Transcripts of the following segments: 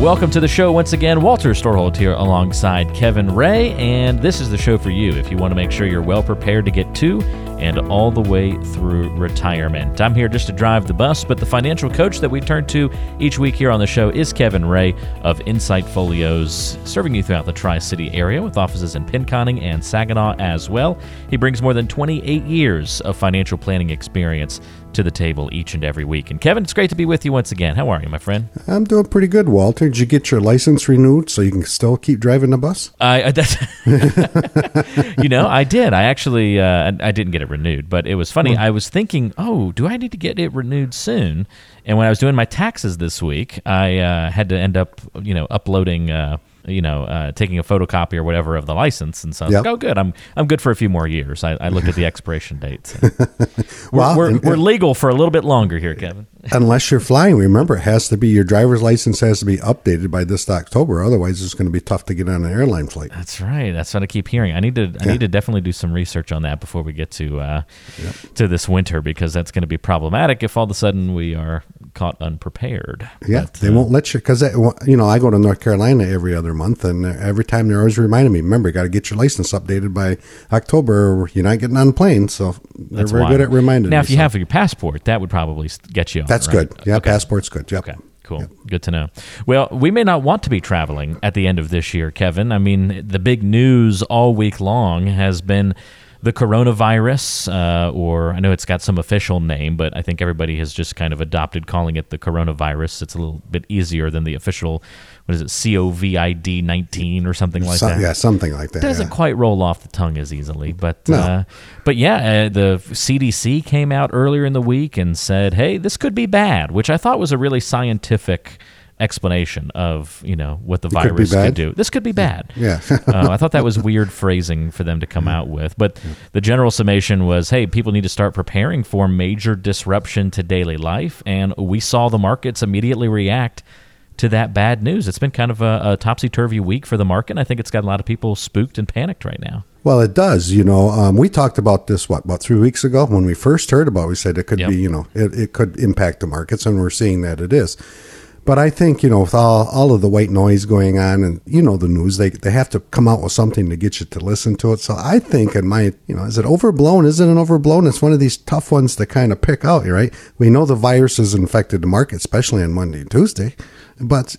Welcome to the show once again. Walter Storholt here alongside Kevin Ray, and this is the show for you if you want to make sure you're well prepared to get to and all the way through retirement. I'm here just to drive the bus, but the financial coach that we turn to each week here on the show is Kevin Ray of Insight Folios, serving you throughout the Tri-City area with offices in Pinconning and Saginaw as well. He brings more than 28 years of financial planning experience to the table each and every week. And Kevin, it's great to be with you once again. How are you, my friend? I'm doing pretty good, Walter. Did you get your license renewed so you can still keep driving the bus? You know, I did. I actually, I didn't get it renewed, but it was funny. I was thinking, oh, do I need to get it renewed soon? And when I was doing my taxes this week, I had to end up, uploading, taking a photocopy or whatever of the license. And so I was like, oh, good. I'm good for a few more years. I looked at the expiration dates. We're legal for a little bit longer here, Kevin. Unless you're flying. Remember, it has to be, your driver's license has to be updated by this October. Otherwise, it's going to be tough to get on an airline flight. That's right. That's what I keep hearing. I need to definitely do some research on that before we get to this winter, because that's going to be problematic if all of a sudden we are caught unprepared. Yeah, but they won't let you, because I go to North Carolina every other month, and every time they're always reminding me, remember, you got to get your license updated by October or you're not getting on the plane. So they're very good at reminding me. Now, if you have your passport, that would probably get you on. That's right? Good. Yeah, okay. Passport's good. Yep. Okay. Cool. Yep. Good to know. Well, we may not want to be traveling at the end of this year, Kevin. I mean, the big news all week long has been the coronavirus, or I know it's got some official name, but I think everybody has just kind of adopted calling it the coronavirus. It's a little bit easier than the official, what is it, COVID-19 or something like that? Yeah, something like that. Doesn't quite roll off the tongue as easily, but no. The CDC came out earlier in the week and said, hey, this could be bad, which I thought was a really scientific explanation of what the virus could do. This could be bad. Yeah. I thought that was weird phrasing for them to come out with. But the general summation was, hey, people need to start preparing for major disruption to daily life. And we saw the markets immediately react to that bad news. It's been kind of a topsy-turvy week for the market, and I think it's got a lot of people spooked and panicked right now. Well, it does. We talked about this, about 3 weeks ago when we first heard about it. We said it could be, it could impact the markets, and we're seeing that it is. But I think, with all of the white noise going on and, the news, they have to come out with something to get you to listen to it. So I think is it overblown? Isn't it overblown? It's one of these tough ones to kind of pick out, right? We know the virus has infected the market, especially on Monday and Tuesday. But,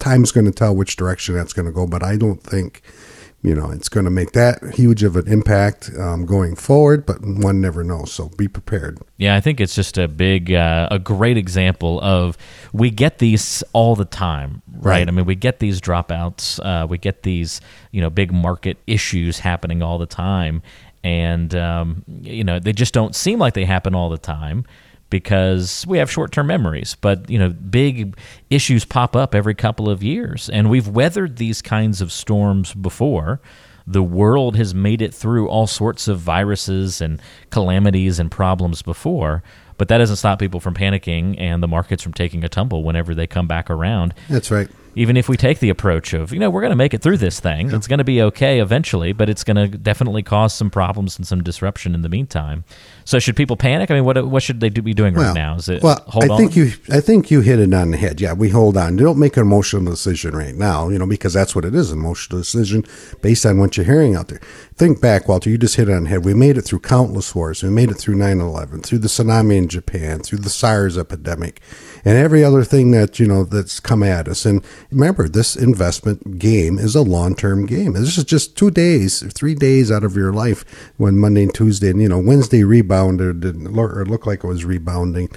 time's going to tell which direction that's going to go. But I don't think, it's going to make that huge of an impact going forward, but one never knows. So be prepared. Yeah, I think it's just a big, a great example of, we get these all the time, right? I mean, we get these dropouts, we get these, big market issues happening all the time. And, they just don't seem like they happen all the time, because we have short-term memories, but big issues pop up every couple of years, and we've weathered these kinds of storms before. The world has made it through all sorts of viruses and calamities and problems before, but that doesn't stop people from panicking and the markets from taking a tumble whenever they come back around. That's right. Even if we take the approach of, we're going to make it through this thing, it's going to be okay eventually, but it's going to definitely cause some problems and some disruption in the meantime. So should people panic? I mean, what should they be doing right now? Is it hold on? I think you hit it on the head. Yeah, we hold on. Don't make an emotional decision right now, because that's what it is, an emotional decision based on what you're hearing out there. Think back, Walter, you just hit it on the head. We made it through countless wars. We made it through 9/11, through the tsunami in Japan, through the SARS epidemic, and every other thing that, that's come at us. And remember, this investment game is a long-term game. This is just 2 days, 3 days out of your life when Monday and Tuesday and, Wednesday rebounded or looked like it was rebounding.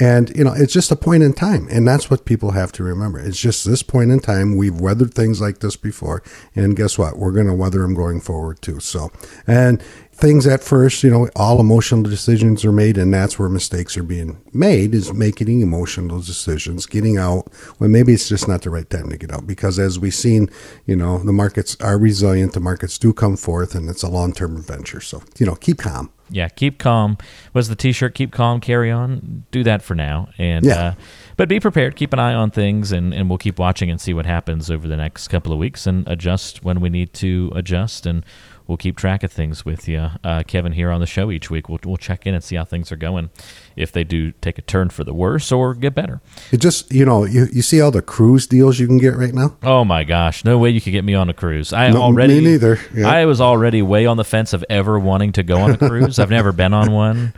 And, it's just a point in time. And that's what people have to remember. It's just this point in time. We've weathered things like this before. And guess what? We're going to weather them going forward too. So, and things at first, you know, all emotional decisions are made, and that's where mistakes are being made, is making emotional decisions, getting out when maybe it's just not the right time to get out. Because as we've seen, you know, the markets are resilient, the markets do come forth, and it's a long-term adventure. So, you know, keep calm. Yeah, keep calm. What's the T-shirt? Keep calm, carry on. Do that for now. And yeah. But be prepared. Keep an eye on things, and we'll keep watching and see what happens over the next couple of weeks and adjust when we need to adjust, and we'll keep track of things with you. Kevin here on the show each week, we'll check in and see how things are going, if they do take a turn for the worse or get better. It just, you know, you see all the cruise deals you can get right now? Oh my gosh, no way you could get me on a cruise. Me neither. Yeah. I was already way on the fence of ever wanting to go on a cruise. I've never been on one.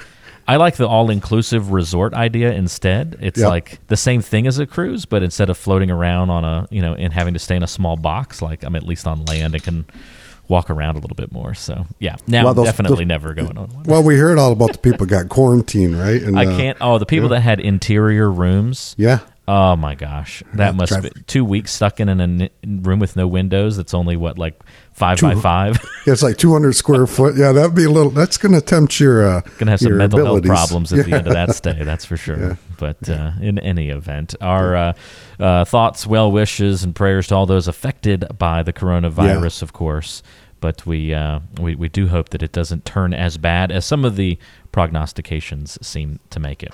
I like the all-inclusive resort idea instead. It's like the same thing as a cruise, but instead of floating around on a, you know, and having to stay in a small box, like I'm at least on land and can walk around a little bit more. So yeah, now I'm definitely never going on one. Well, we heard all about the people got quarantined, right? And I can't. Oh, the people that had interior rooms. Yeah. Oh my gosh, that must be 2 weeks stuck in a room with no windows. That's only what, like 5 by 5. Yeah, it's like 200 square foot. Yeah, that'd be a little. That's going to tempt your going to have some mental health problems at the end of that stay. That's for sure. Yeah. But in any event, our thoughts, well wishes, and prayers to all those affected by the coronavirus, of course. But we do hope that it doesn't turn as bad as some of the prognostications seem to make it.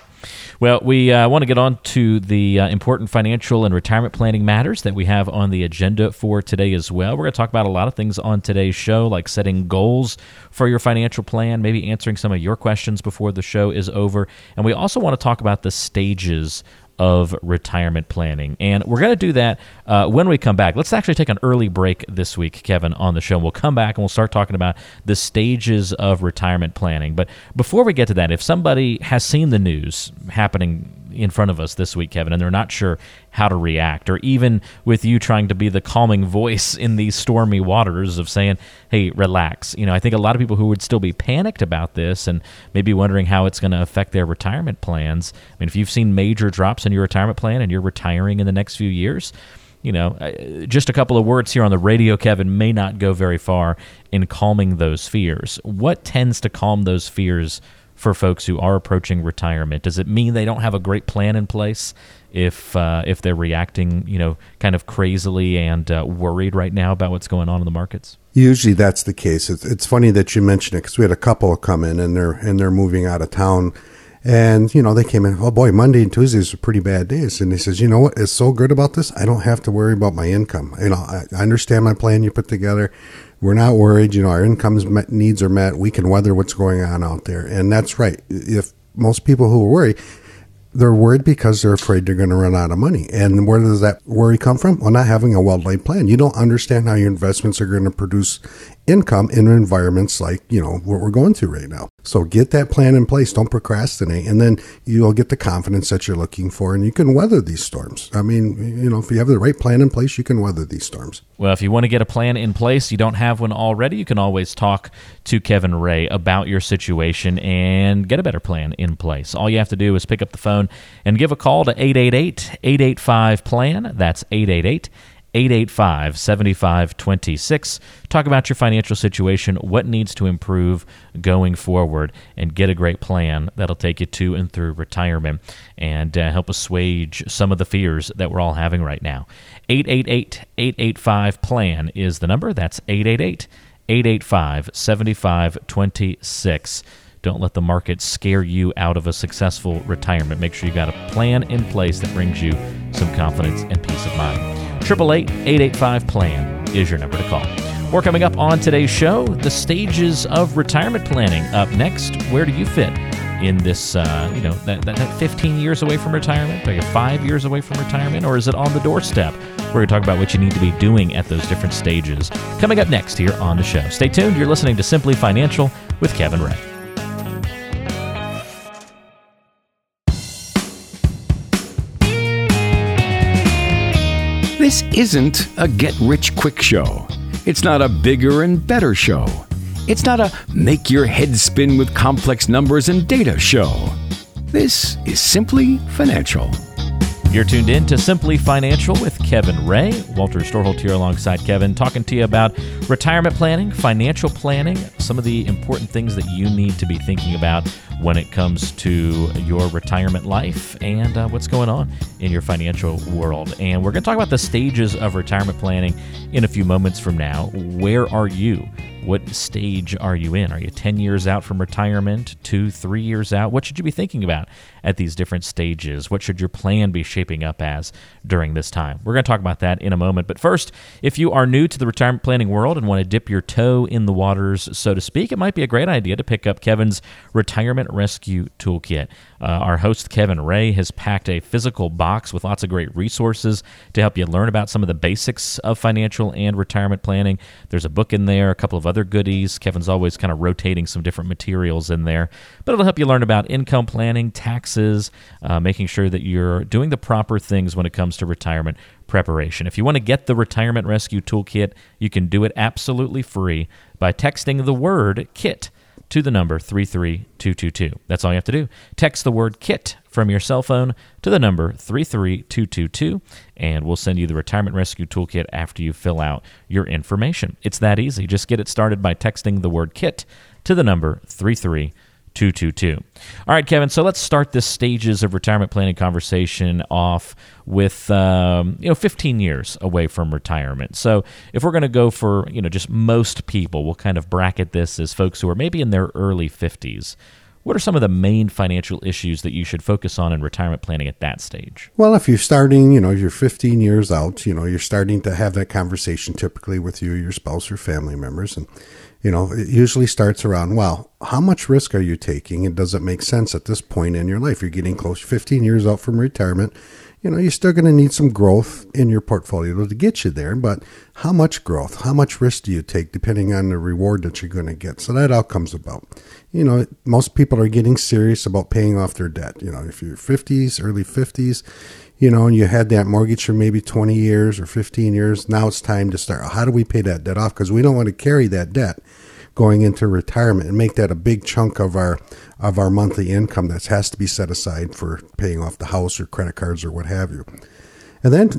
Well, we want to get on to the important financial and retirement planning matters that we have on the agenda for today as well. We're going to talk about a lot of things on today's show, like setting goals for your financial plan, maybe answering some of your questions before the show is over. And we also want to talk about the stages of retirement planning. And we're going to do that when we come back. Let's actually take an early break this week, Kevin, on the show. We'll come back and we'll start talking about the stages of retirement planning. But before we get to that, if somebody has seen the news happening in front of us this week, Kevin, and they're not sure how to react, or even with you trying to be the calming voice in these stormy waters of saying, hey, relax. You know, I think a lot of people who would still be panicked about this and maybe wondering how it's going to affect their retirement plans. I mean, if you've seen major drops in your retirement plan and you're retiring in the next few years, you know, just a couple of words here on the radio, Kevin, may not go very far in calming those fears. What tends to calm those fears for folks who are approaching retirement? Does it mean they don't have a great plan in place if they're reacting, you know, kind of crazily and worried right now about what's going on in the markets? Usually that's the case. It's funny that you mention it, because we had a couple come in and they're moving out of town, and you know, they came in, oh boy, Monday and Tuesdays are pretty bad days, and he says, you know what is so good about this? I don't have to worry about my income. You know, I understand my plan you put together. We're not worried, you know, our income needs are met. We can weather what's going on out there. And that's right. If most people who worry, they're worried because they're afraid they're going to run out of money. And where does that worry come from? Well, not having a well-laid plan. You don't understand how your investments are going to produce income in environments like, you know, what we're going through right now. So get that plan in place. Don't procrastinate. And then you'll get the confidence that you're looking for, and you can weather these storms. I mean, you know, if you have the right plan in place, you can weather these storms. Well, if you want to get a plan in place, you don't have one already, you can always talk to Kevin Ray about your situation and get a better plan in place. All you have to do is pick up the phone and give a call to 888-885-PLAN. That's 888-885-7526. Talk about your financial situation, what needs to improve going forward, and get a great plan that'll take you to and through retirement and help assuage some of the fears that we're all having right now. 888-885-PLAN is the number. That's 888-885-7526. Don't let the market scare you out of a successful retirement. Make sure you got a plan in place that brings you some confidence and peace of mind. 888-885-PLAN is your number to call. More coming up on today's show, the stages of retirement planning. Up next, where do you fit in this, you know, that 15 years away from retirement? Are you 5 years away from retirement, or is it on the doorstep? We're going to talk about what you need to be doing at those different stages. Coming up next here on the show. Stay tuned. You're listening to Simply Financial with Kevin Ray. This isn't a get-rich-quick show. It's not a bigger and better show. It's not a make-your-head-spin-with-complex-numbers-and-data show. This is Simply Financial. You're tuned in to Simply Financial with Kevin Ray. Walter Storholt here alongside Kevin, talking to you about retirement planning, financial planning, some of the important things that you need to be thinking about when it comes to your retirement life and what's going on in your financial world. And we're going to talk about the stages of retirement planning in a few moments from now. Where are you? What stage are you in? Are you 10 years out from retirement, 2-3 years out? What should you be thinking about at these different stages? What should your plan be shaping up as during this time? We're going to talk about that in a moment. But first, if you are new to the retirement planning world and want to dip your toe in the waters, so to speak, it might be a great idea to pick up Kevin's Retirement Rescue Toolkit. Our host, Kevin Ray, has packed a physical box with lots of great resources to help you learn about some of the basics of financial and retirement planning. There's a book in there, a couple of other goodies. Kevin's always kind of rotating some different materials in there, but it'll help you learn about income planning, taxes, making sure that you're doing the proper things when it comes to retirement preparation. If you want to get the Retirement Rescue Toolkit, you can do it absolutely free by texting the word KIT to the number 33222. That's all you have to do. Text the word KIT from your cell phone to the number 33222, and we'll send you the Retirement Rescue Toolkit after you fill out your information. It's that easy. Just get it started by texting the word KIT to the number 33222. All right, Kevin, so let's start this stages of retirement planning conversation off with 15 years away from retirement. So if we're going to go for, just most people, we'll kind of bracket this as folks who are maybe in their early 50s. What are some of the main financial issues that you should focus on in retirement planning at that stage? Well, if you're starting, you're 15 years out, you're starting to have that conversation typically with your spouse or family members. And, it usually starts around, well, how much risk are you taking? And does it make sense at this point in your life? You're getting close, 15 years out from retirement. You're still going to need some growth in your portfolio to get you there, but how much growth, how much risk do you take depending on the reward that you're going to get? So that all comes about. Most people are getting serious about paying off their debt. If you're 50s, early 50s, and you had that mortgage for maybe 20 years or 15 years, now it's time to start. How do we pay that debt off? Because we don't want to carry that debt going into retirement and make that a big chunk of our monthly income that has to be set aside for paying off the house or credit cards or what have you. And then,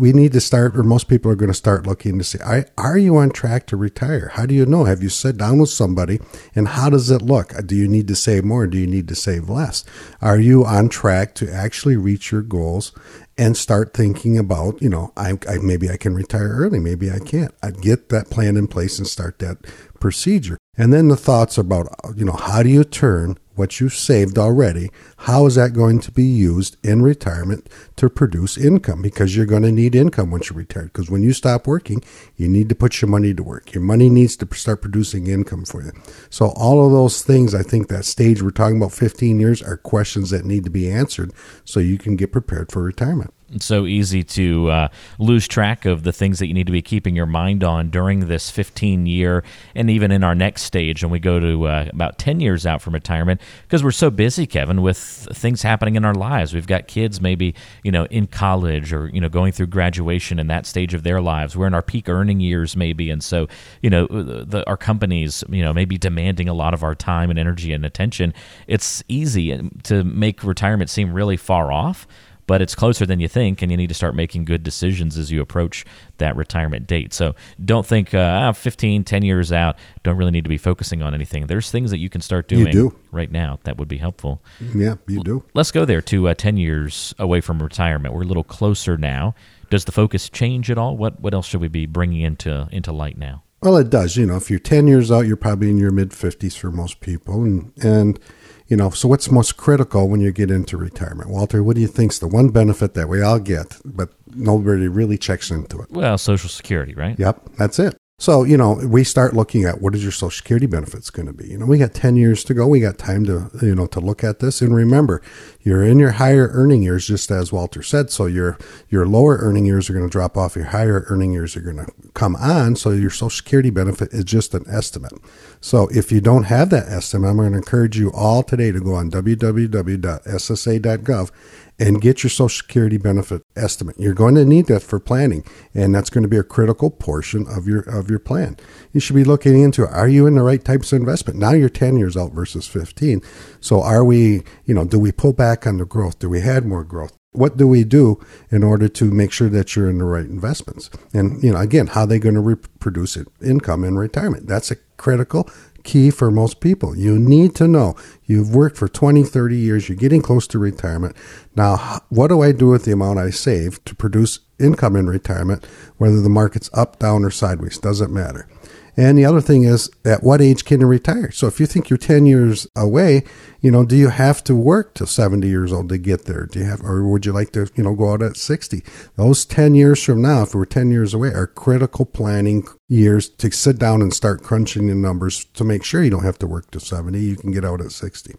we need to start, or most people are going to start looking to say, are you on track to retire? How do you know? Have you sat down with somebody? And how does it look? Do you need to save more? Do you need to save less? Are you on track to actually reach your goals and start thinking about, maybe I can retire early, maybe I can't. I'd get that plan in place and start that procedure. And then the thoughts about, how do you turn what you've saved already, how is that going to be used in retirement to produce income? Because you're going to need income once you're retired. Because when you stop working, you need to put your money to work. Your money needs to start producing income for you. So all of those things, I think that stage we're talking about 15 years are questions that need to be answered so you can get prepared for retirement. It's so easy to lose track of the things that you need to be keeping your mind on during this 15-year and even in our next stage when we go to about 10 years out from retirement because we're so busy, Kevin, with things happening in our lives. We've got kids maybe, in college or, going through graduation in that stage of their lives. We're in our peak earning years maybe, and so, our companies, may be demanding a lot of our time and energy and attention. It's easy to make retirement seem really far off, but it's closer than you think, and you need to start making good decisions as you approach that retirement date. So don't think 10 years out, don't really need to be focusing on anything. There's things that you can start doing right now that would be helpful. Yeah, you do. Let's go there to 10 years away from retirement. We're a little closer now. Does the focus change at all? What else should we be bringing into light now? Well, it does. If you're 10 years out, you're probably in your mid-50s for most people, and so what's most critical when you get into retirement? Walter, what do you think's the one benefit that we all get, but nobody really checks into it? Well, Social Security, right? Yep, that's it. So, we start looking at what is your Social Security benefits going to be? We got 10 years to go. We got time to, to look at this. And remember, you're in your higher earning years, just as Walter said. So your lower earning years are going to drop off. Your higher earning years are going to come on. So your Social Security benefit is just an estimate. So if you don't have that estimate, I'm going to encourage you all today to go on www.ssa.gov and get your Social Security benefit estimate. You're going to need that for planning, and that's going to be a critical portion of your plan. You should be looking into, are you in the right types of investment? Now you're 10 years out versus 15. So do we pull back on the growth? Do we add more growth? what do we do in order to make sure that you're in the right investments? And, you know, again, how are they going to reproduce it, income in retirement? That's a critical key for most people. You need to know. You've worked for 20, 30 years. You're getting close to retirement. Now, what do I do with the amount I save to produce income in retirement, whether the market's up, down, or sideways? Doesn't matter. And the other thing is, at what age can you retire? So if you think you're 10 years away, you know, do you have to work till 70 years old to get there? Do you have, or would you like to, you know, go out at 60? Those 10 years from now, if we're 10 years away, are critical planning years to sit down and start crunching the numbers to make sure you don't have to work till 70. You can get out at 60.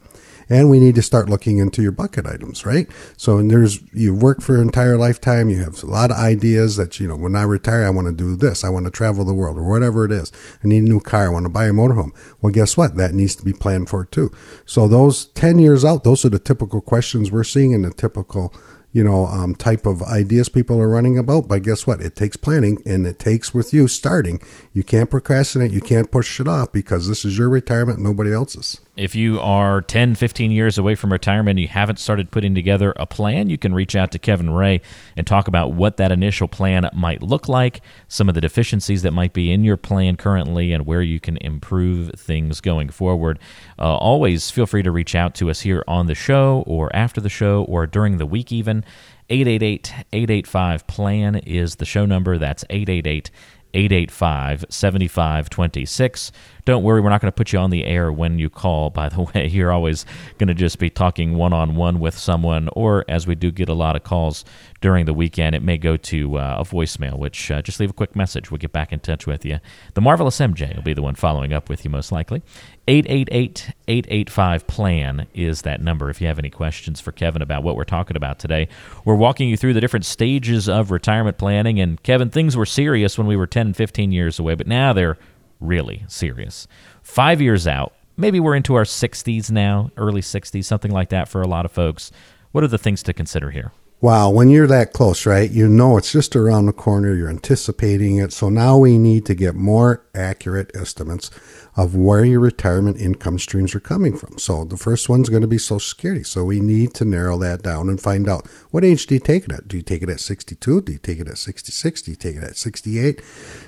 And we need to start looking into your bucket items, right? So, and there's, you work for your entire lifetime. You have a lot of ideas that, you know, when I retire, I want to do this. I want to travel the world, or whatever it is. I need a new car. I want to buy a motorhome. Well, guess what? That needs to be planned for too. So those 10 years out, those are the typical questions we're seeing and the typical, you know, type of ideas people are running about. But guess what? It takes planning, and it takes with you starting. You can't procrastinate. You can't push it off, because this is your retirement, nobody else's. If you are 10, 15 years away from retirement and you haven't started putting together a plan, you can reach out to Kevin Ray and talk about what that initial plan might look like, some of the deficiencies that might be in your plan currently, and where you can improve things going forward. Always feel free to reach out to us here on the show or after the show or during the week even. 888-885-PLAN is the show number. That's 888-885-7526. Don't worry, we're not going to put you on the air when you call, by the way. You're always going to just be talking one-on-one with someone, or as we do get a lot of calls during the weekend, it may go to a voicemail, which just leave a quick message. We'll get back in touch with you. The Marvelous MJ will be the one following up with you most likely. 888-885-PLAN is that number if you have any questions for Kevin about what we're talking about today. We're walking you through the different stages of retirement planning, and Kevin, things were serious when we were 10, 15 years away, but now they're really serious. 5 years out, maybe we're into our 60s now, early 60s, something like that for a lot of folks. What are the things to consider here? Wow, when you're that close, right, you know it's just around the corner. You're anticipating it. So now we need to get more accurate estimates of where your retirement income streams are coming from. So the first one's going to be Social Security. So we need to narrow that down and find out, what age do you take it at? Do you take it at 62? Do you take it at 66? Do you take it at 68?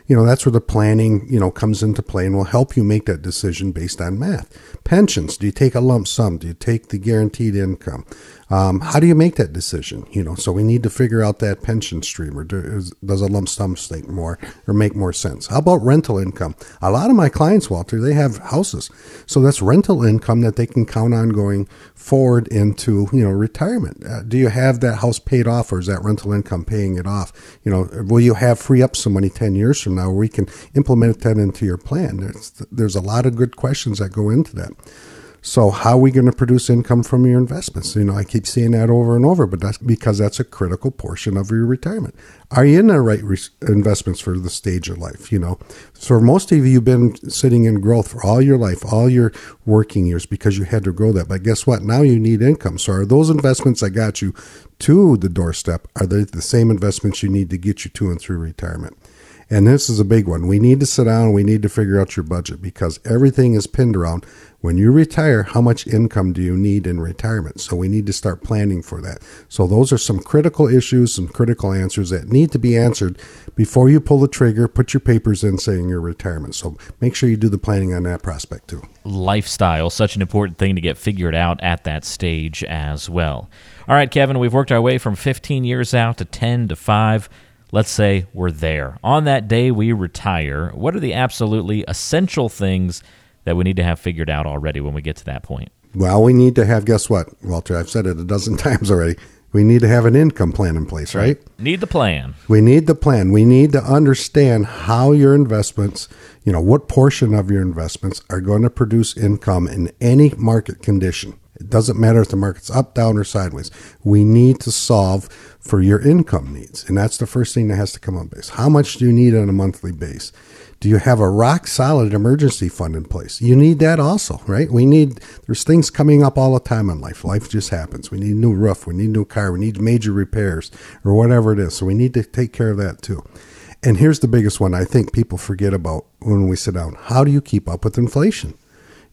You know, that's where the planning, you know, comes into play and will help you make that decision based on math. Pensions, do you take a lump sum? Do you take the guaranteed income? How do you make that decision? You know, so we need to figure out that pension stream, or does a lump sum stake more or make more sense? How about rental income? A lot of my clients, Walter, they have houses. So that's rental income that they can count on going forward into, you know, retirement. Do you have that house paid off, or is that rental income paying it off? You know, will you have free up some money 10 years from now where we can implement that into your plan? There's a lot of good questions that go into that. So how are we going to produce income from your investments? You know, I keep seeing that over and over, but that's because that's a critical portion of your retirement. Are you in the right investments for the stage of life? You know, for most of you, you've been sitting in growth for all your life, all your working years, because you had to grow that. But guess what? Now you need income. So are those investments that got you to the doorstep, are they the same investments you need to get you to and through retirement? And this is a big one. We need to sit down and we need to figure out your budget, because everything is pinned around, when you retire, how much income do you need in retirement? So we need to start planning for that. So those are some critical issues, some critical answers that need to be answered before you pull the trigger, put your papers in saying your retirement. So make sure you do the planning on that prospect too. Lifestyle, such an important thing to get figured out at that stage as well. All right, Kevin, we've worked our way from 15 years out to 10 to 5. Let's say we're there. On that day we retire, what are the absolutely essential things that we need to have figured out already when we get to that point? Well, we need to have, guess what, Walter? I've said it a dozen times already. We need to have an income plan in place, right? Need the plan. We need the plan. We need to understand how your investments, you know, what portion of your investments are going to produce income in any market condition. It doesn't matter if the market's up, down, or sideways. We need to solve for your income needs. And that's the first thing that has to come on base. How much do you need on a monthly base? Do you have a rock solid emergency fund in place? You need that also, right? There's things coming up all the time in life. Life just happens. We need a new roof. We need a new car. We need major repairs or whatever it is. So we need to take care of that too. And here's the biggest one I think people forget about when we sit down. How do you keep up with inflation?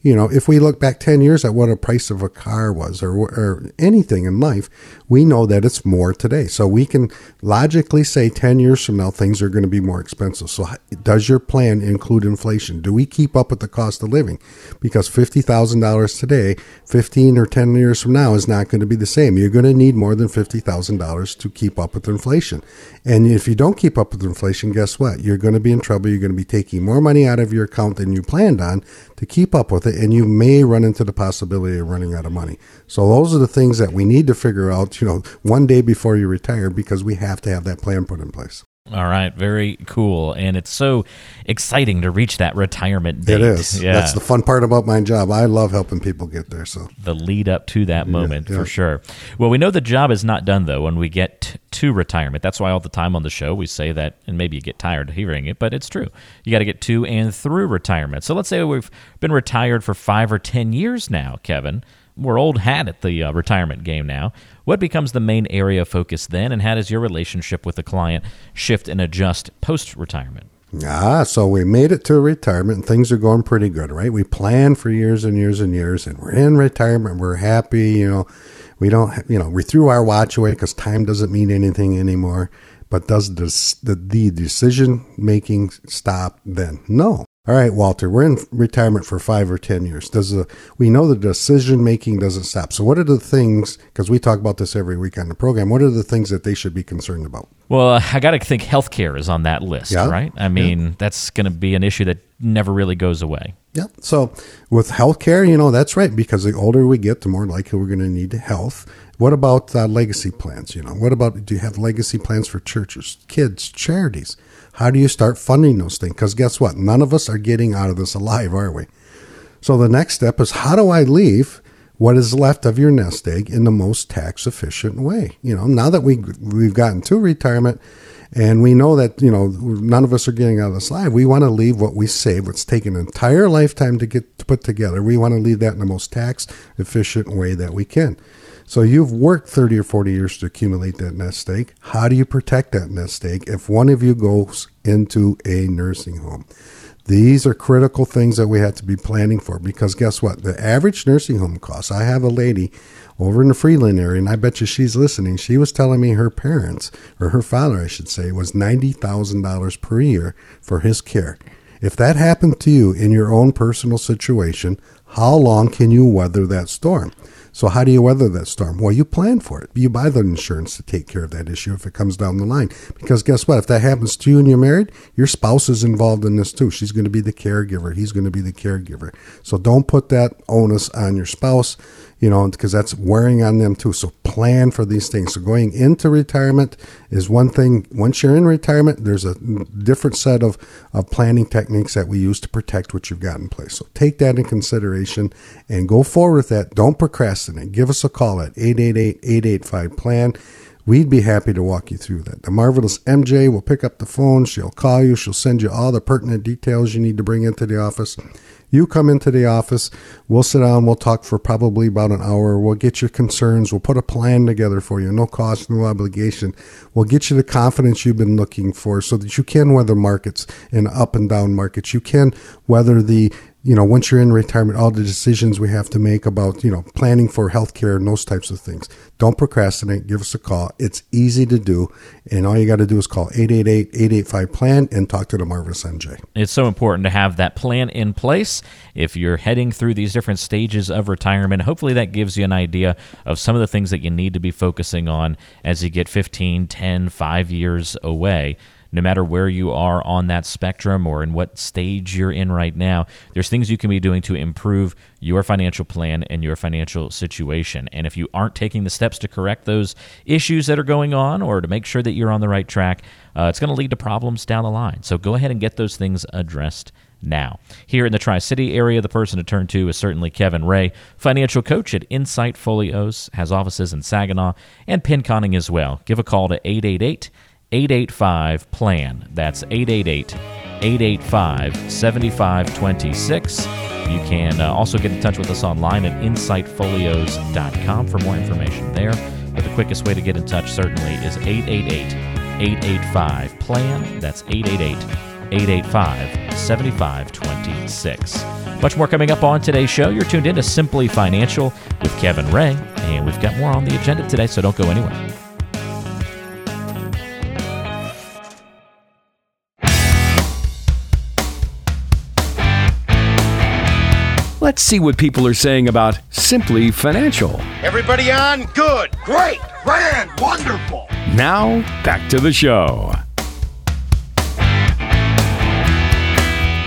You know, if we look back 10 years at what a price of a car was or anything in life, we know that it's more today. So we can logically say 10 years from now, things are going to be more expensive. So does your plan include inflation? Do we keep up with the cost of living? Because $50,000 today, 15 or 10 years from now is not going to be the same. You're going to need more than $50,000 to keep up with inflation. And if you don't keep up with inflation, guess what? You're going to be in trouble. You're going to be taking more money out of your account than you planned on to keep up with it, and you may run into the possibility of running out of money. So those are the things that we need to figure out, you know, one day before you retire, because we have to have that plan put in place. All right. Very cool. And it's so exciting to reach that retirement date. It is. Yeah. That's the fun part about my job. I love helping people get there. So the lead up to that moment, for sure. Well, we know the job is not done, though, when we get to retirement. That's why all the time on the show we say that, and maybe you get tired of hearing it, but it's true. You got to get to and through retirement. So let's say we've been retired for 5 or 10 years now, Kevin. We're old hat at the retirement game now. What becomes the main area of focus then, and how does your relationship with the client shift and adjust post-retirement? So we made it to retirement, and things are going pretty good, right? We planned for years and years and years, and we're in retirement. We're happy, you know. We don't, you know, we threw our watch away because time doesn't mean anything anymore. But does this, the decision-making stop then? No. All right, Walter, we're in retirement for 5 or 10 years. We know the decision-making doesn't stop. So what are the things, because we talk about this every week on the program, what are the things that they should be concerned about? Well, I got to think healthcare is on that list, right? I mean, that's going to be an issue that never really goes away. Yeah. So with healthcare, you know, that's right, because the older we get, the more likely we're going to need health. What about legacy plans? You know, what about, do you have legacy plans for churches, kids, charities? How do you start funding those things? Because guess what? None of us are getting out of this alive, are we? So the next step is, how do I leave what is left of your nest egg in the most tax efficient way? You know, now that we've gotten to retirement and we know that, you know, none of us are getting out of this alive, we want to leave what we save, what's taken an entire lifetime to put together. We want to leave that in the most tax efficient way that we can. So you've worked 30 or 40 years to accumulate that nest egg. How do you protect that nest egg if one of you goes into a nursing home? These are critical things that we have to be planning for, because guess what? The average nursing home costs. I have a lady over in the Freeland area, and I bet you she's listening. She was telling me her parents, or her father, I should say, was $90,000 per year for his care. If that happened to you in your own personal situation, how long can you weather that storm? So how do you weather that storm? Well, you plan for it. You buy the insurance to take care of that issue if it comes down the line. Because guess what? If that happens to you and you're married, your spouse is involved in this too. She's going to be the caregiver. He's going to be the caregiver. So don't put that onus on your spouse, you know, because that's wearing on them too. So plan for these things. So going into retirement is one thing. Once you're in retirement, there's a different set of planning techniques that we use to protect what you've got in place. So take that in consideration and go forward with that. Don't procrastinate. Give us a call at 888-885-PLAN. We'd be happy to walk you through that. The marvelous MJ will pick up the phone. She'll call you. She'll send you all the pertinent details you need to bring into the office. You come into the office. We'll sit down. We'll talk for probably about an hour. We'll get your concerns. We'll put a plan together for you. No cost, no obligation. We'll get you the confidence you've been looking for so that you can weather markets and up and down markets. You can weather the, you know, once you're in retirement, all the decisions we have to make about, you know, planning for healthcare and those types of things. Don't procrastinate. Give us a call. It's easy to do. And all you got to do is call 888-885-PLAN and talk to the marvelous MJ. It's so important to have that plan in place. If you're heading through these different stages of retirement, hopefully that gives you an idea of some of the things that you need to be focusing on as you get 15, 10, 5 years away. No matter where you are on that spectrum or in what stage you're in right now, there's things you can be doing to improve your financial plan and your financial situation. And if you aren't taking the steps to correct those issues that are going on or to make sure that you're on the right track, it's going to lead to problems down the line. So go ahead and get those things addressed now. Here in the Tri-City area, the person to turn to is certainly Kevin Ray, financial coach at Insight Folios, has offices in Saginaw and Pinconning as well. Give a call to 888-885-PLAN. That's 888-885-7526. You can also get in touch with us online at insightfolios.com for more information there. But the quickest way to get in touch certainly is 888-885-PLAN. That's 888-885-7526. 885-7526. Much more coming up on today's show. You're tuned in to Simply Financial with Kevin Ray, and we've got more on the agenda today, so don't go anywhere. Let's see what people are saying about Simply Financial. Everybody on? Good, great, grand, wonderful. Now, back to the show.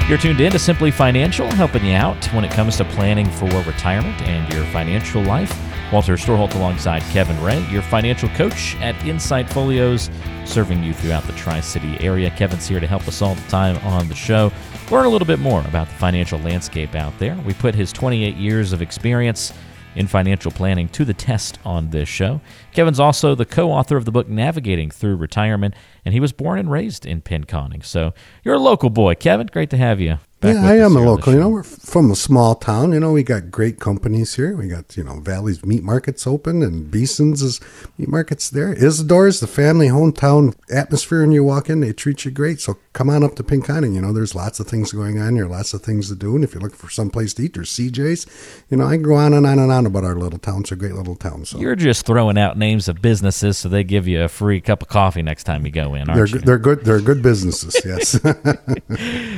You're tuned in to Simply Financial, helping you out when it comes to planning for retirement and your financial life. Walter Storholt alongside Kevin Ray, your financial coach at Insight Folios, serving you throughout the Tri-City area. Kevin's here to help us all the time on the show. Learn a little bit more about the financial landscape out there. We put his 28 years of experience in financial planning to the test on this show. Kevin's also the co-author of the book Navigating Through Retirement, and he was born and raised in Pinconning. So you're a local boy, Kevin. Great to have you back. Yeah, I am a local. You know, we're from a small town. You know, we got great companies here. We got, you know, Valley's Meat Market's open, and Beeson's Meat Market's there. Isidore's the family hometown atmosphere when you walk in. They treat you great. So come on up to Pinconning. You know, there's lots of things going on here, lots of things to do. And if you're looking for someplace to eat, there's CJ's. You know, I can go on and on about our little town. It's a great little town. So you're just throwing out names of businesses so they give you a free cup of coffee next time you go in, aren't you? They're good businesses, yes.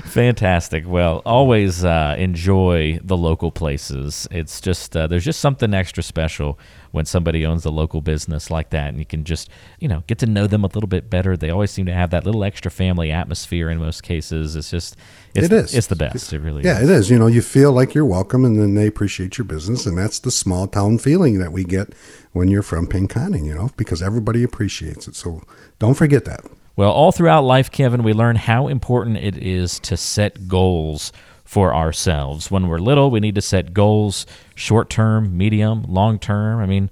Fantastic. Well, always enjoy the local places. It's just, there's just something extra special when somebody owns a local business like that, and you can just, you know, get to know them a little bit better. They always seem to have that little extra family atmosphere in most cases. It's just, it's the best. It really is. Yeah, it is. You know, you feel like you're welcome, and then they appreciate your business, and that's the small town feeling that we get when you're from Pinconning, you know, because everybody appreciates it. So don't forget that. Well, all throughout life, Kevin, we learn how important it is to set goals for ourselves. When we're little, we need to set goals, short-term, medium, long-term. I mean,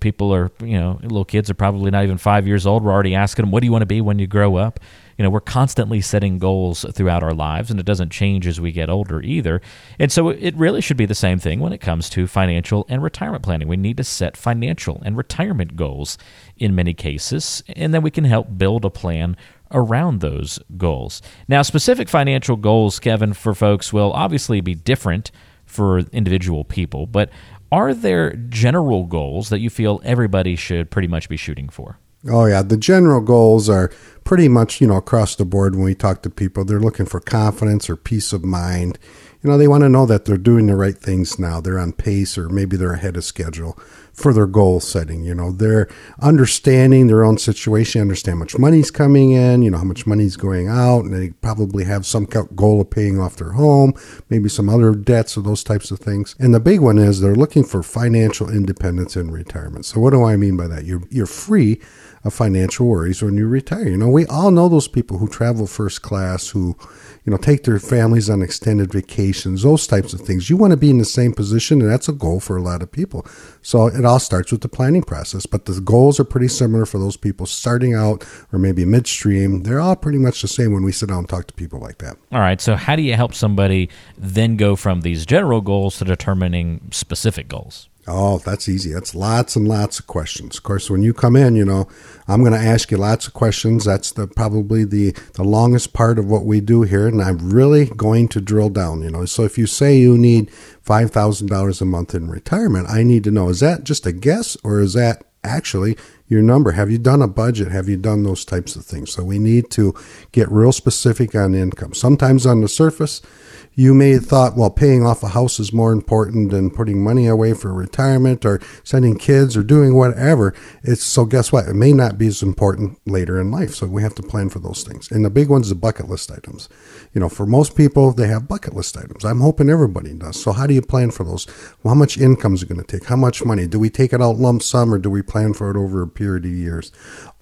people are, you know, little kids are probably not even 5 years old. We're already asking them, what do you want to be when you grow up? You know, we're constantly setting goals throughout our lives, and it doesn't change as we get older either. And so it really should be the same thing when it comes to financial and retirement planning. We need to set financial and retirement goals in many cases, and then we can help build a plan around those goals. Now, specific financial goals, Kevin, for folks will obviously be different for individual people, but are there general goals that you feel everybody should pretty much be shooting for? Oh, yeah. The general goals are pretty much, you know, across the board when we talk to people. They're looking for confidence or peace of mind. You know, they want to know that they're doing the right things now. They're on pace, or maybe they're ahead of schedule for their goal setting. You know, they're understanding their own situation, understand how much money's coming in, you know, how much money's going out, and they probably have some goal of paying off their home, maybe some other debts or those types of things. And the big one is they're looking for financial independence in retirement. So what do I mean by that? You're free of financial worries when you retire. You know, we all know those people who travel first class, who, you know, take their families on extended vacations, those types of things. You want to be in the same position, and that's a goal for a lot of people. So it all starts with the planning process, but the goals are pretty similar for those people starting out or maybe midstream. They're all pretty much the same when we sit down and talk to people like that. All right, so how do you help somebody then go from these general goals to determining specific goals? Oh, that's easy. That's lots and lots of questions. Of course, when you come in, you know, I'm going to ask you lots of questions. That's probably the longest part of what we do here, and I'm really going to drill down, you know. So if you say you need $5,000 a month in retirement, I need to know, is that just a guess, or is that actually your number? Have you done a budget? Have you done those types of things? So we need to get real specific on income. Sometimes on the surface, you may have thought, well, paying off a house is more important than putting money away for retirement or sending kids or doing whatever. So guess what? It may not be as important later in life. So we have to plan for those things. And the big one's the bucket list items. You know, for most people, they have bucket list items. I'm hoping everybody does. So how do you plan for those? Well, how much income is it going to take? How much money? Do we take it out lump sum, or do we plan for it over a period of years?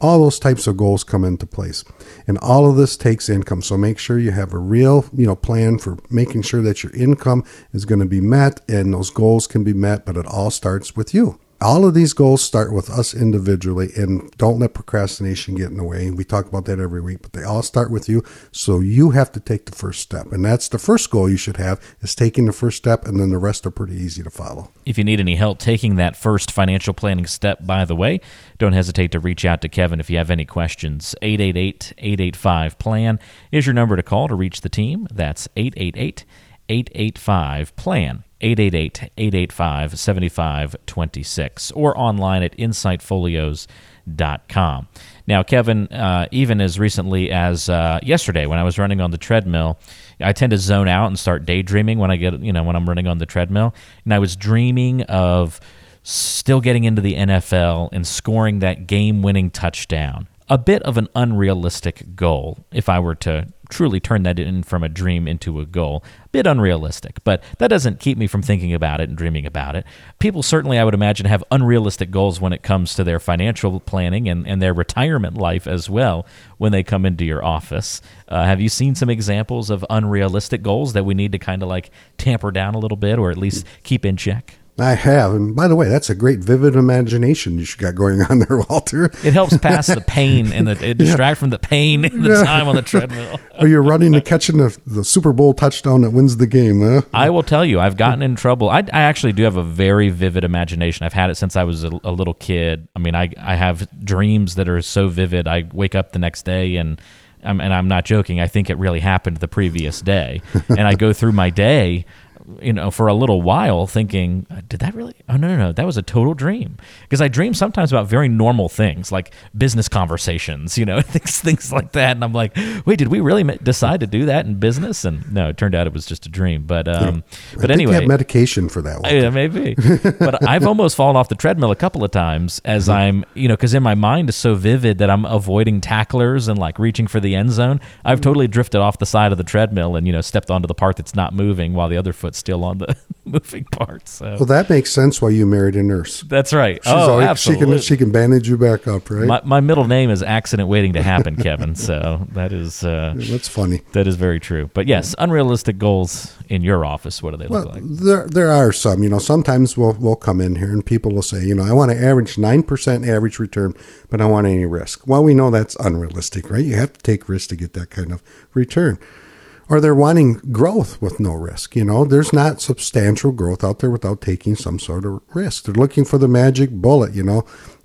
All those types of goals come into place. And all of this takes income. So make sure you have a real, you know, plan for making sure that your income is going to be met and those goals can be met, but it all starts with you. All of these goals start with us individually, and don't let procrastination get in the way. We talk about that every week, but they all start with you. So you have to take the first step. And that's the first goal you should have, is taking the first step, and then the rest are pretty easy to follow. If you need any help taking that first financial planning step, by the way, don't hesitate to reach out to Kevin if you have any questions. 888-885-PLAN is your number to call to reach the team. That's 888-885-PLAN. 888-885-7526, or online at insightfolios.com. Now, Kevin, even as recently as yesterday when I was running on the treadmill, I tend to zone out and start daydreaming when I get, when I'm running on the treadmill. And I was dreaming of still getting into the NFL and scoring that game-winning touchdown. A bit of an unrealistic goal if I were to truly turn that in from a dream into a goal. A bit unrealistic, but that doesn't keep me from thinking about it and dreaming about it. People certainly, I would imagine, have unrealistic goals when it comes to their financial planning and their retirement life as well when they come into your office. Have you seen some examples of unrealistic goals that we need to kind of like tamper down a little bit, or at least keep in check? I have. And by the way, that's a great vivid imagination you got going on there, Walter. It helps pass the pain and distract from the pain and the time on the treadmill. Or you're running to catching the Super Bowl touchdown that wins the game. Huh? I will tell you, I've gotten in trouble. I actually do have a very vivid imagination. I've had it since I was a little kid. I mean, I have dreams that are so vivid. I wake up the next day and I'm not joking. I think it really happened the previous day. And I go through my day, for a little while thinking, did that really? Oh, no, that was a total dream. Because I dream sometimes about very normal things like business conversations, things like that. And I'm like, wait, did we really decide to do that in business? And no, it turned out it was just a dream. But but anyway, you have medication for that one. Yeah, maybe. But I've almost fallen off the treadmill a couple of times as I'm, because in my mind is so vivid that I'm avoiding tacklers and like reaching for the end zone. I've totally drifted off the side of the treadmill and, stepped onto the part that's not moving while the other foot's still on the moving parts. So. Well, that makes sense why you married a nurse. That's right. Absolutely. She can bandage you back up, right? My middle name is Accident Waiting to Happen, Kevin. So that is... that's funny. That is very true. But yes, unrealistic goals in your office, what do they look like? There are some. Sometimes we'll come in here and people will say, I want to average 9% average return, but I don't want any risk. Well, we know that's unrealistic, right? You have to take risk to get that kind of return. Or they're wanting growth with no risk. There's not substantial growth out there without taking some sort of risk. They're looking for the magic bullet.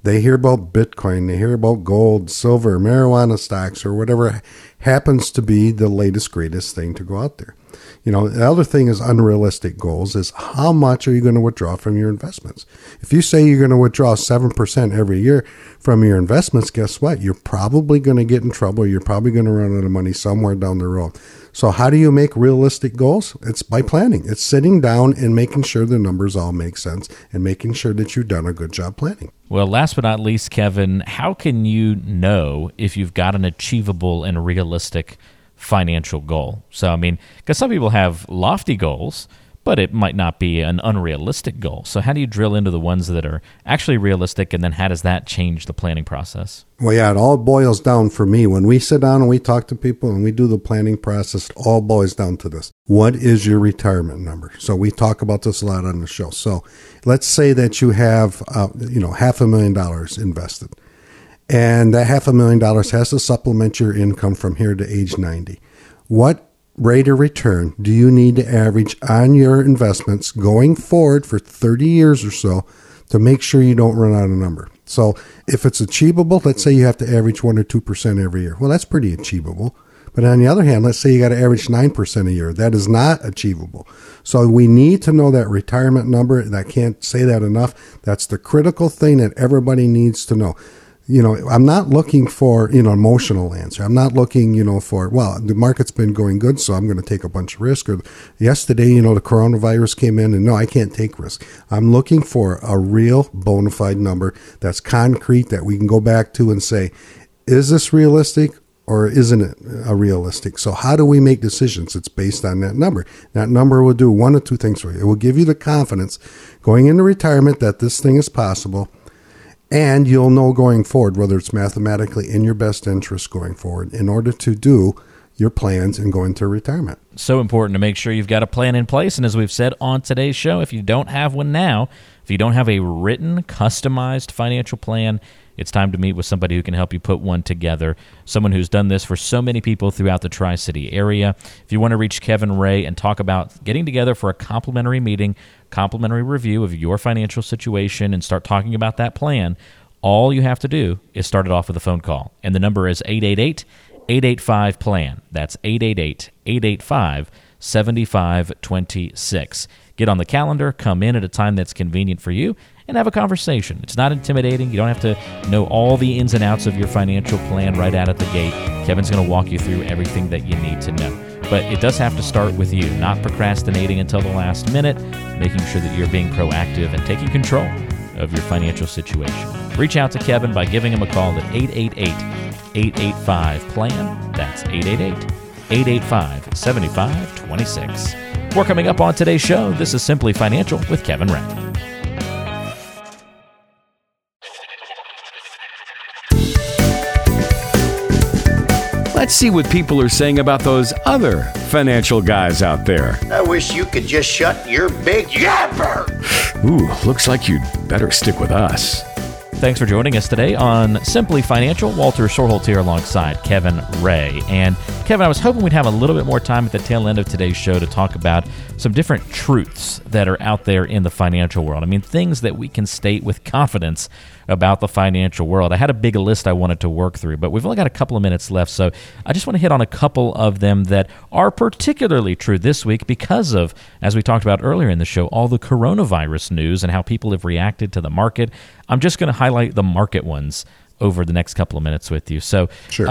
They hear about Bitcoin, they hear about gold, silver, marijuana stocks, or whatever happens to be the latest, greatest thing to go out there. The other thing is unrealistic goals is how much are you going to withdraw from your investments? If you say you're going to withdraw 7% every year from your investments, guess what? You're probably going to get in trouble. You're probably going to run out of money somewhere down the road. So how do you make realistic goals? It's by planning. It's sitting down and making sure the numbers all make sense and making sure that you've done a good job planning. Well, last but not least, Kevin, how can you know if you've got an achievable and realistic financial goal? So, because some people have lofty goals, but it might not be an unrealistic goal. So how do you drill into the ones that are actually realistic, and then how does that change the planning process? Well, yeah, it all boils down for me. When we sit down and we talk to people and we do the planning process, it all boils down to this. What is your retirement number? So we talk about this a lot on the show. So let's say that you have, $500,000 invested. And that $500,000 has to supplement your income from here to age 90. What rate of return do you need to average on your investments going forward for 30 years or so to make sure you don't run out of number? So if it's achievable, let's say you have to average 1 or 2% every year. Well, that's pretty achievable. But on the other hand, let's say you got to average 9% a year. That is not achievable. So we need to know that retirement number, and I can't say that enough. That's the critical thing that everybody needs to know. I'm not looking for, emotional answer. I'm not looking, for, well, the market's been going good, so I'm going to take a bunch of risk. Or yesterday, the coronavirus came in, and no, I can't take risk. I'm looking for a real bona fide number that's concrete that we can go back to and say, is this realistic or isn't it realistic? So how do we make decisions? It's based on that number. That number will do one of two things for you. It will give you the confidence going into retirement that this thing is possible. And you'll know going forward whether it's mathematically in your best interest going forward in order to do your plans and go into retirement. So important to make sure you've got a plan in place. And as we've said on today's show, if you don't have one now, If you don't have a written, customized financial plan, it's time to meet with somebody who can help you put one together, someone who's done this for so many people throughout the Tri-City area. If you want to reach Kevin Ray and talk about getting together for a complimentary meeting, complimentary review of your financial situation, and start talking about that plan, all you have to do is start it off with a phone call. And the number is 888-885-PLAN. That's 888-885-7526. Get on the calendar, come in at a time that's convenient for you, and have a conversation. It's not intimidating. You don't have to know all the ins and outs of your financial plan right out at the gate. Kevin's going to walk you through everything that you need to know. But it does have to start with you, not procrastinating until the last minute, making sure that you're being proactive and taking control of your financial situation. Reach out to Kevin by giving him a call at 888-885-PLAN. That's 888-885-7526. More coming up on today's show. This is Simply Financial with Kevin Ray. Let's see what people are saying about those other financial guys out there. I wish you could just shut your big yapper. Ooh, looks like you'd better stick with us. Thanks for joining us today on Simply Financial. Walter Storholt here alongside Kevin Ray. And Kevin, I was hoping we'd have a little bit more time at the tail end of today's show to talk about some different truths that are out there in the financial world. I mean, things that we can state with confidence about the financial world. I had a big list I wanted to work through, but we've only got a couple of minutes left, so I just want to hit on a couple of them that are particularly true this week because of, as we talked about earlier in the show, all the coronavirus news and how people have reacted to the market. I'm just going to highlight the market ones over the next couple of minutes with you. So, sure.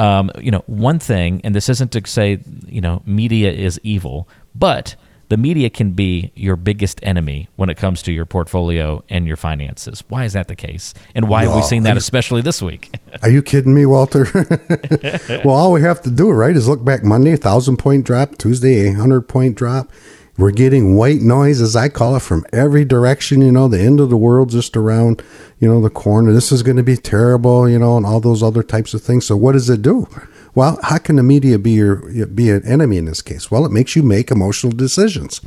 One thing, and this isn't to say, media is evil, but the media can be your biggest enemy when it comes to your portfolio and your finances. Why is that the case? And why have we seen that especially this week? Are you kidding me, Walter? Well, all we have to do, right, is look back. Monday, 1,000-point drop. Tuesday, 100-point drop. We're getting white noise, as I call it, from every direction. The end of the world just around, the corner. This is going to be terrible, and all those other types of things. So what does it do? Well, how can the media be an enemy in this case? Well, it makes you make emotional decisions.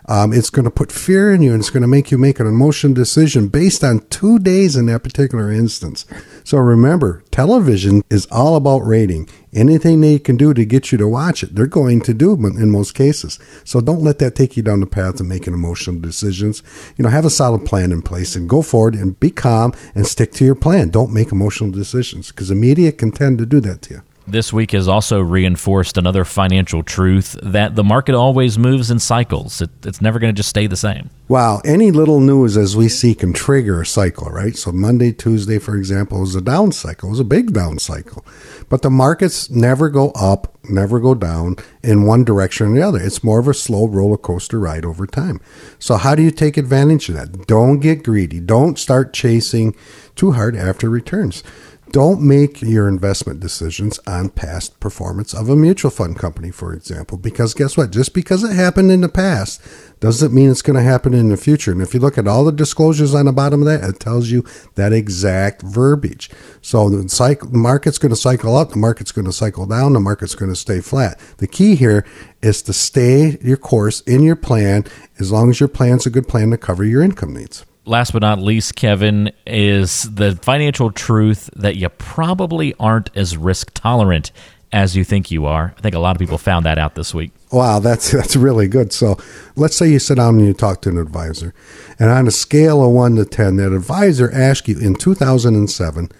It's going to put fear in you, and it's going to make you make an emotional decision based on 2 days in that particular instance. So remember, television is all about rating. Anything they can do to get you to watch it, they're going to do in most cases. So don't let that take you down the path of making emotional decisions. Have a solid plan in place and go forward and be calm and stick to your plan. Don't make emotional decisions because the media can tend to do that to you. This week has also reinforced another financial truth that the market always moves in cycles. It's never going to just stay the same. Wow. Any little news as we see can trigger a cycle, right? So Monday, Tuesday, for example, was a down cycle. It was a big down cycle. But the markets never go up, never go down in one direction or the other. It's more of a slow roller coaster ride over time. So how do you take advantage of that? Don't get greedy. Don't start chasing too hard after returns. Don't make your investment decisions on past performance of a mutual fund company, for example, because guess what? Just because it happened in the past doesn't mean it's going to happen in the future. And if you look at all the disclosures on the bottom of that, it tells you that exact verbiage. So the market's going to cycle up, the market's going to cycle down, the market's going to stay flat. The key here is to stay your course in your plan as long as your plan's a good plan to cover your income needs. Last but not least, Kevin, is the financial truth that you probably aren't as risk tolerant as you think you are. I think a lot of people found that out this week. Wow, that's really good. So let's say you sit down and you talk to an advisor. And on a scale of 1 to 10, that advisor asked you in 2007,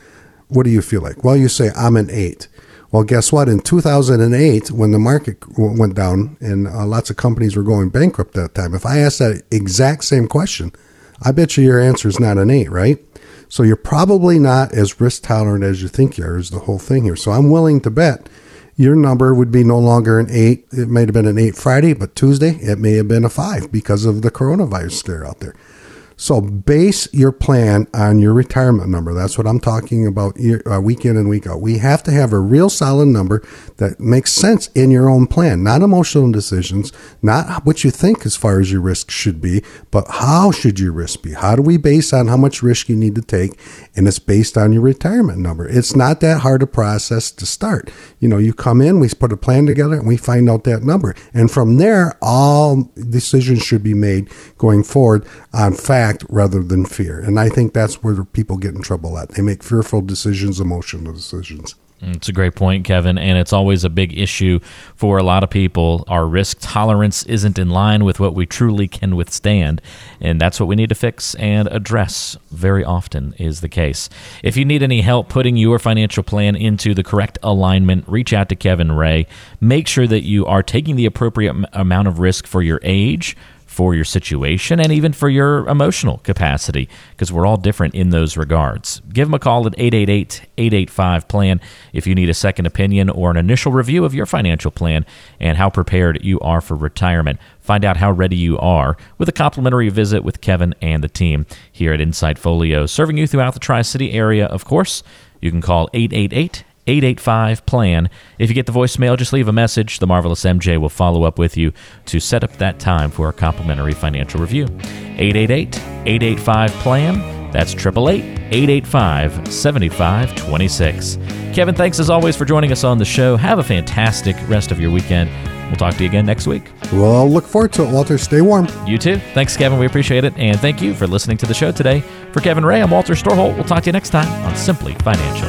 what do you feel like? Well, you say, I'm an 8. Well, guess what? In 2008, when the market went down and lots of companies were going bankrupt at that time, if I asked that exact same question, I bet you your answer is not an 8, right? So you're probably not as risk tolerant as you think you are is the whole thing here. So I'm willing to bet your number would be no longer an 8. It might have been an 8 Friday, but Tuesday it may have been a 5 because of the coronavirus scare out there. So base your plan on your retirement number. That's what I'm talking about week in and week out. We have to have a real solid number that makes sense in your own plan, not emotional decisions, not what you think as far as your risk should be, but how should your risk be? How do we base on how much risk you need to take? And it's based on your retirement number. It's not that hard a process to start. You come in, we put a plan together, and we find out that number. And from there, all decisions should be made going forward on facts fact rather than fear. And I think that's where people get in trouble at. They make fearful decisions, emotional decisions. It's a great point, Kevin, and it's always a big issue for a lot of people. Our risk tolerance isn't in line with what we truly can withstand, and that's what we need to fix and address very often is the case. If you need any help putting your financial plan into the correct alignment, reach out to Kevin Ray. Make sure that you are taking the appropriate amount of risk for your age, for your situation, and even for your emotional capacity, because we're all different in those regards. Give them a call at 888-885-PLAN if you need a second opinion or an initial review of your financial plan and how prepared you are for retirement. Find out how ready you are with a complimentary visit with Kevin and the team here at Insight Folios, serving you throughout the Tri-City area, of course. You can call 888-885-PLAN. If you get the voicemail, just leave a message. The Marvelous MJ will follow up with you to set up that time for a complimentary financial review. 888-885-PLAN. That's 888-885-7526. Kevin, thanks as always for joining us on the show. Have a fantastic rest of your weekend. We'll talk to you again next week. Well, look forward to it, Walter. Stay warm. You too. Thanks, Kevin. We appreciate it. And thank you for listening to the show today. For Kevin Ray, I'm Walter Storholt. We'll talk to you next time on Simply Financial.